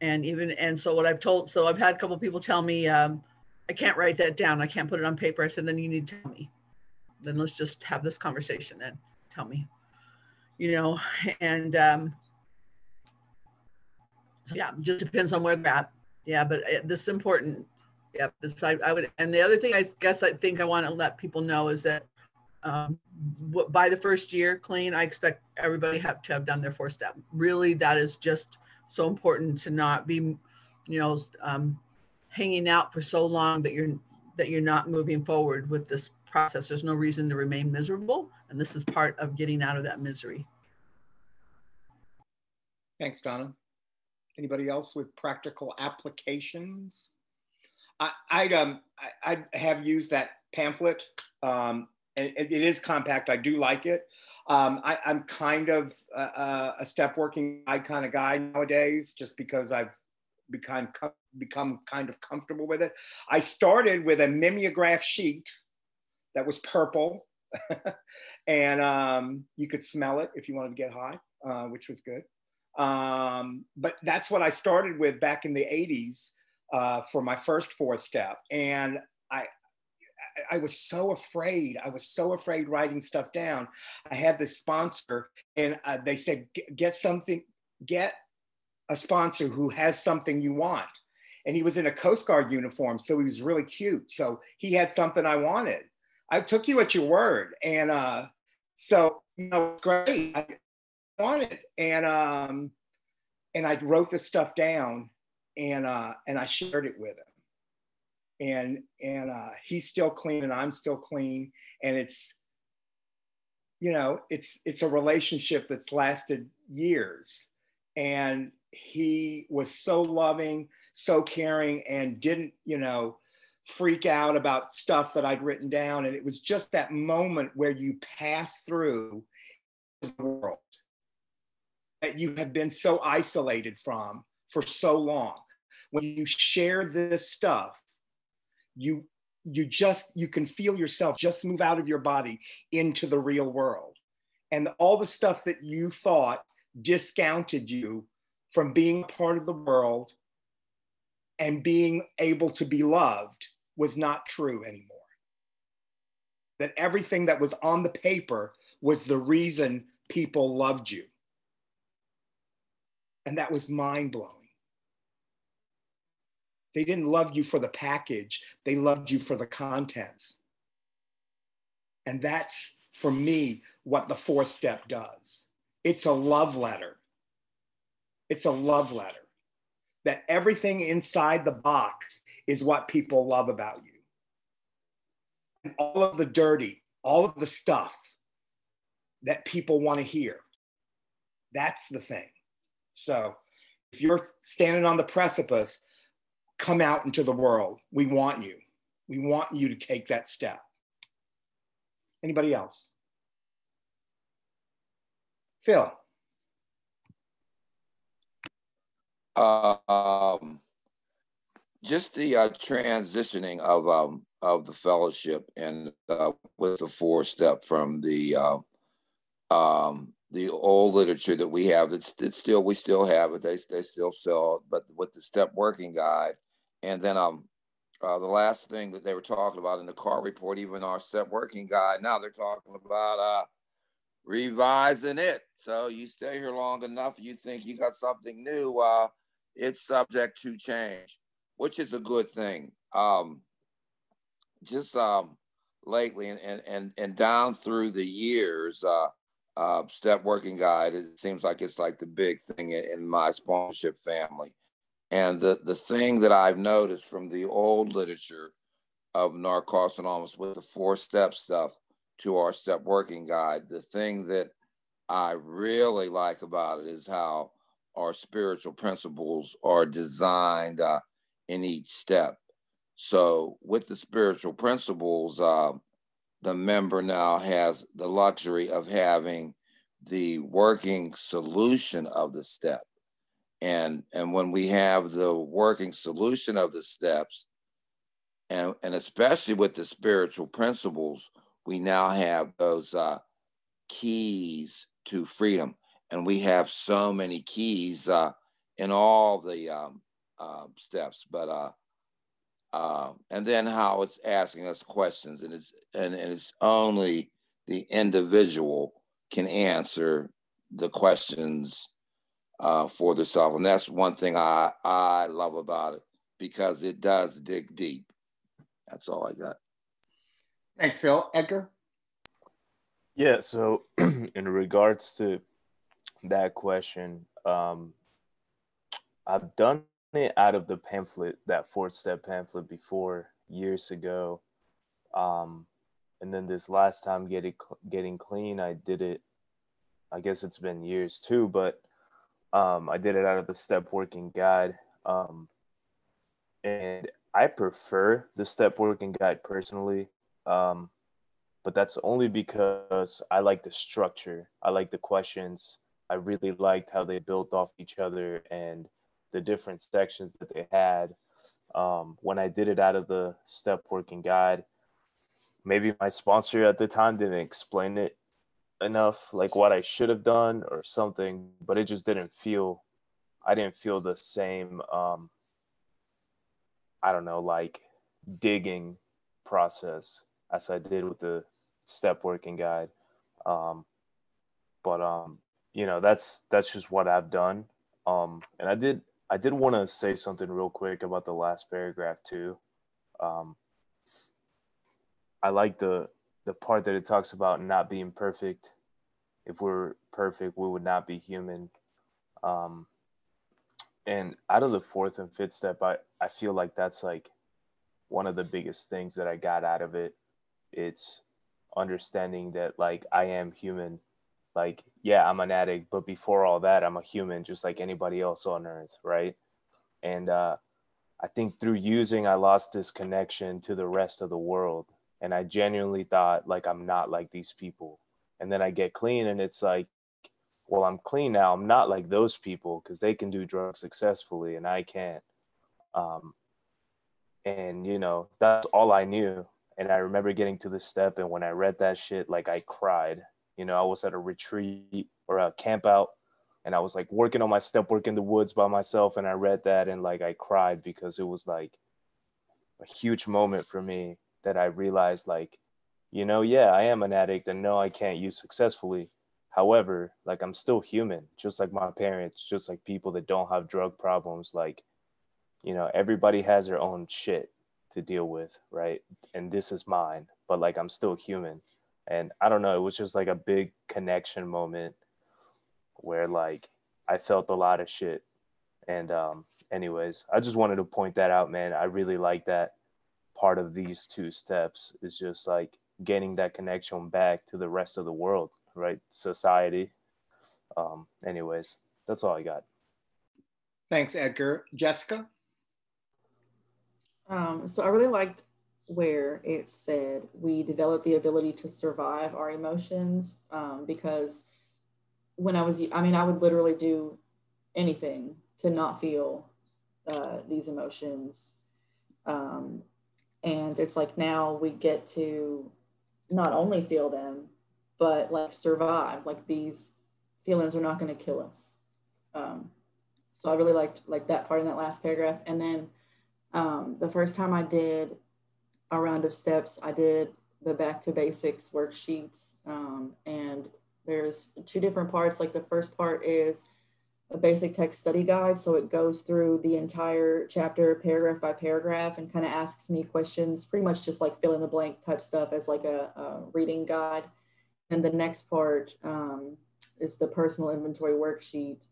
And so what I've told, so I've had a couple of people tell me, I can't write that down. I can't put it on paper. I said, then you need to tell me. Then let's just have this conversation then. Tell me, you know, and so yeah, just depends on where they're at. Yeah, but this is important. Yeah, I would, and the other thing I guess I think I want to let people know is that by the first year clean, I expect everybody to have done their fourth step. Really, that is just so important to not be, you know, hanging out for so long that you're not moving forward with this process. There's no reason to remain miserable, and this is part of getting out of that misery. Thanks, Donna. Anybody else with practical applications? I have used that pamphlet, and it is compact. I do like it. I'm kind of a step working kind of guy nowadays, just because I've become kind of comfortable with it. I started with a mimeograph sheet that was purple, and you could smell it if you wanted to get high, which was good. But that's what I started with back in the 80s for my first four step. And I was so afraid. I was so afraid writing stuff down. I had this sponsor, and they said, get a sponsor who has something you want. And he was in a Coast Guard uniform, so he was really cute. So he had something I wanted. I took you at your word. And so, you know, it's great. I wanted it. And I wrote the stuff down, and I shared it with him. And he's still clean, and I'm still clean. And it's, you know, it's a relationship that's lasted years. And he was so loving, so caring, and didn't, you know, freak out about stuff that I'd written down. And it was just that moment where you pass through the world that you have been so isolated from for so long. When you share this stuff, you can feel yourself just move out of your body into the real world. And all the stuff that you thought discounted you from being part of the world and being able to be loved was not true anymore. That everything that was on the paper was the reason people loved you. And that was mind-blowing. They didn't love you for the package. They loved you for the contents. And that's, for me, what the fourth step does. It's a love letter. It's a love letter. That everything inside the box is what people love about you. And all of the dirty, all of the stuff that people want to hear, that's the thing. So if you're standing on the precipice, come out into the world. We want you. We want you to take that step. Anybody else? Phil. Just the transitioning of the fellowship and with the fourth step from the old literature that we have, we still have it. They still sell it, but with the step working guide. And then the last thing that they were talking about in the car report, even our step working guide, now they're talking about revising it. So you stay here long enough, you think you got something new, it's subject to change, which is a good thing. Lately and down through the years, step working guide, it seems like it's like the big thing in my sponsorship family. And the thing that I've noticed from the old literature of Narcotics Anonymous with the four-step stuff to our step working guide, the thing that I really like about it is how our spiritual principles are designed in each step. So with the spiritual principles, the member now has the luxury of having the working solution of the step. And when we have the working solution of the steps, and especially with the spiritual principles, we now have those keys to freedom. And we have so many keys in all the steps, but and then how it's asking us questions, and it's only the individual can answer the questions for themselves. And that's one thing I love about it, because it does dig deep. That's all I got. Thanks, Phil. Edgar? Yeah, so in regards to that question, I've done it out of the pamphlet, that fourth step pamphlet before, years ago. And then this last time, getting clean, I did it, I guess it's been years too, but I did it out of the step working guide. And I prefer the step working guide personally. But that's only because I like the structure. I like the questions. I really liked how they built off each other and the different sections that they had. When I did it out of the step working guide, maybe my sponsor at the time didn't explain it enough, like what I should have done or something, but it just didn't feel, I didn't feel the same, I don't know, like digging process as I did with the step working guide. You know, that's just what I've done. And I did want to say something real quick about the last paragraph too. I like the part that it talks about not being perfect. If we're perfect, we would not be human. And out of the fourth and fifth step, I feel like that's like one of the biggest things that I got out of it. It's understanding that like I am human. Like, yeah, I'm an addict, but before all that, I'm a human just like anybody else on earth, right? And I think through using, I lost this connection to the rest of the world. And I genuinely thought like, I'm not like these people. And then I get clean and it's like, well, I'm clean now. I'm not like those people because they can do drugs successfully and I can't. And, you know, that's all I knew. And I remember getting to this step. And when I read that shit, like I cried. You know, I was at a retreat or a camp out and I was like working on my step work in the woods by myself. And I read that and like I cried because it was like a huge moment for me that I realized like, you know, yeah, I am an addict and no, I can't use successfully. However, like I'm still human, just like my parents, just like people that don't have drug problems. Like, you know, everybody has their own shit to deal with, right? And this is mine, but like I'm still human. And I don't know, it was just like a big connection moment where like I felt a lot of shit. And anyways, I just wanted to point that out, man. I really like that part of these two steps is just like getting that connection back to the rest of the world, right? Society. Anyways, that's all I got. Thanks, Edgar. Jessica? So I really liked where it said we develop the ability to survive our emotions, because when I was, I mean, I would literally do anything to not feel these emotions. And it's like now we get to not only feel them, but like survive, like these feelings are not going to kill us. So I really liked like that part in that last paragraph. And then the first time I did a round of steps, I did the back to basics worksheets, and there's two different parts. Like the first part is a basic text study guide, so it goes through the entire chapter paragraph by paragraph and kind of asks me questions, pretty much just like fill in the blank type stuff, as like a reading guide. And the next part is the personal inventory worksheet,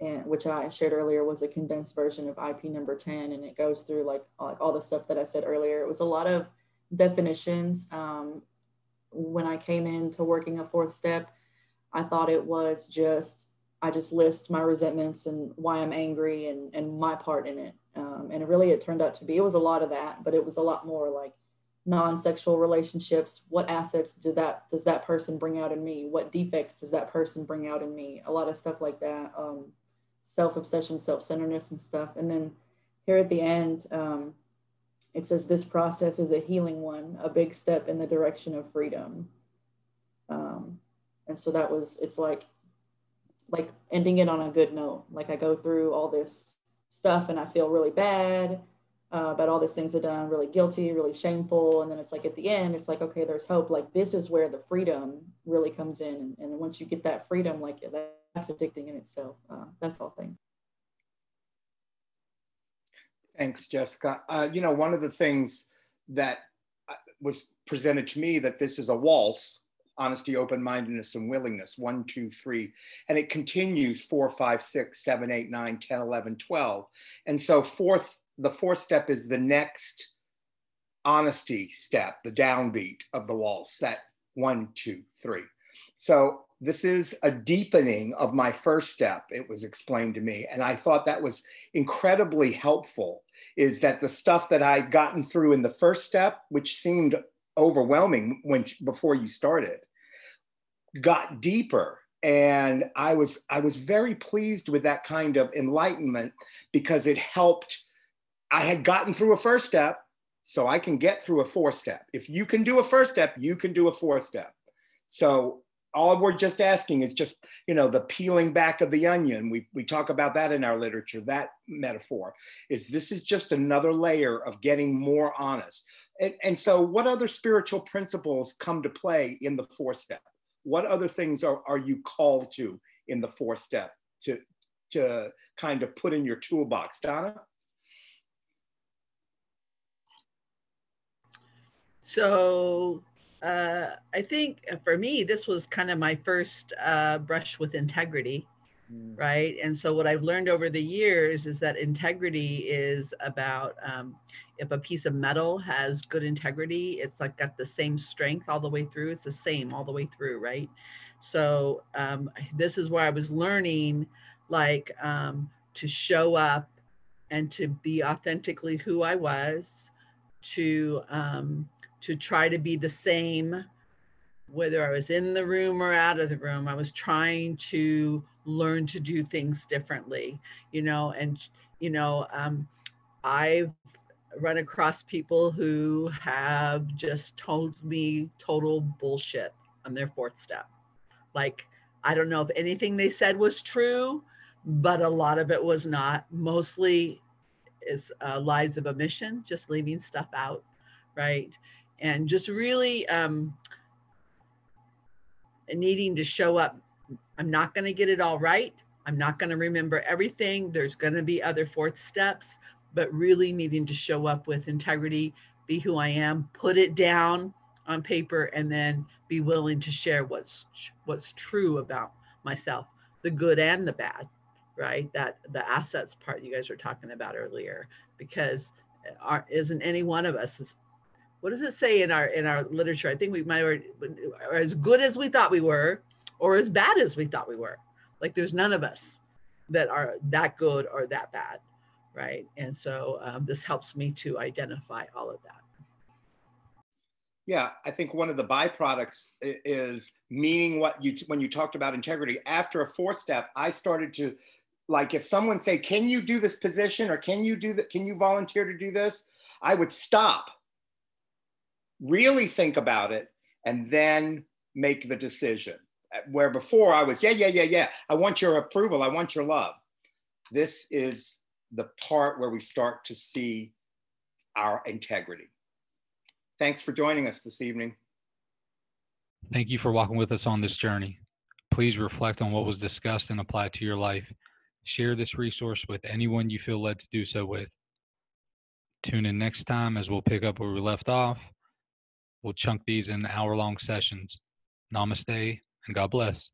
and which I shared earlier was a condensed version of IP number 10. And it goes through like all the stuff that I said earlier. It was a lot of definitions. When I came into working a fourth step, I thought it was just, I just list my resentments and why I'm angry and my part in it. And really it turned out to be, it was a lot of that, but it was a lot more like non-sexual relationships. What assets does that person bring out in me? What defects does that person bring out in me? A lot of stuff like that. Self-obsession, self-centeredness and stuff. And then here at the end, it says this process is a healing one, a big step in the direction of freedom. And so that was, it's like ending it on a good note. Like I go through all this stuff and I feel really bad about all these things I've done, really guilty, really shameful. And then it's like at the end, it's like, okay, there's hope. Like this is where the freedom really comes in. And once you get that freedom, like that's addicting in itself. That's all things. Thanks, Jessica. You know, one of the things that was presented to me that this is a waltz, honesty, open-mindedness, and willingness, 1, 2, 3. And it continues 4, 5, 6, 7, 8, 9, 10, 11, 12. And so the fourth step is the next honesty step, the downbeat of the waltz, that 1, 2, 3. So this is a deepening of my first step, it was explained to me. And I thought that was incredibly helpful, is that the stuff that I'd gotten through in the first step, which seemed overwhelming when before you started, got deeper. And I was very pleased with that kind of enlightenment, because it helped. I had gotten through a first step, so I can get through a fourth step. If you can do a first step, you can do a fourth step. So all we're just asking is just, you know, the peeling back of the onion. We talk about that in our literature, that metaphor is this is just another layer of getting more honest. And so what other spiritual principles come to play in the fourth step? What other things are you called to in the fourth step to kind of put in your toolbox, Donna? So I think for me, this was kind of my first brush with integrity, right? And so what I've learned over the years is that integrity is about if a piece of metal has good integrity, it's like got the same strength all the way through. It's the same all the way through, right? So this is where I was learning, like to show up and to be authentically who I was, to try to be the same, whether I was in the room or out of the room. I was trying to learn to do things differently, you know, and, you know, I've run across people who have just told me total bullshit on their fourth step. Like, I don't know if anything they said was true, but a lot of it was not. Mostly is lies of omission, just leaving stuff out, right? And just really needing to show up. I'm not going to get it all right. I'm not going to remember everything. There's going to be other fourth steps, but really needing to show up with integrity, be who I am, put it down on paper, and then be willing to share what's true about myself, the good and the bad, right? That the assets part you guys were talking about earlier, because isn't any one of us is, what does it say in our literature? I think we might are as good as we thought we were, or as bad as we thought we were. Like there's none of us that are that good or that bad, right? And so this helps me to identify all of that. Yeah, I think one of the byproducts is meaning what you, when you talked about integrity, after a fourth step, I started to, like if someone say, can you do this position or can you do that? Can you volunteer to do this? I would stop, really think about it, and then make the decision. Where before I was, yeah. I want your approval, I want your love. This is the part where we start to see our integrity. Thanks for joining us this evening. Thank you for walking with us on this journey. Please reflect on what was discussed and apply it to your life. Share this resource with anyone you feel led to do so with. Tune in next time as we'll pick up where we left off. We'll chunk these in hour-long sessions. Namaste and God bless.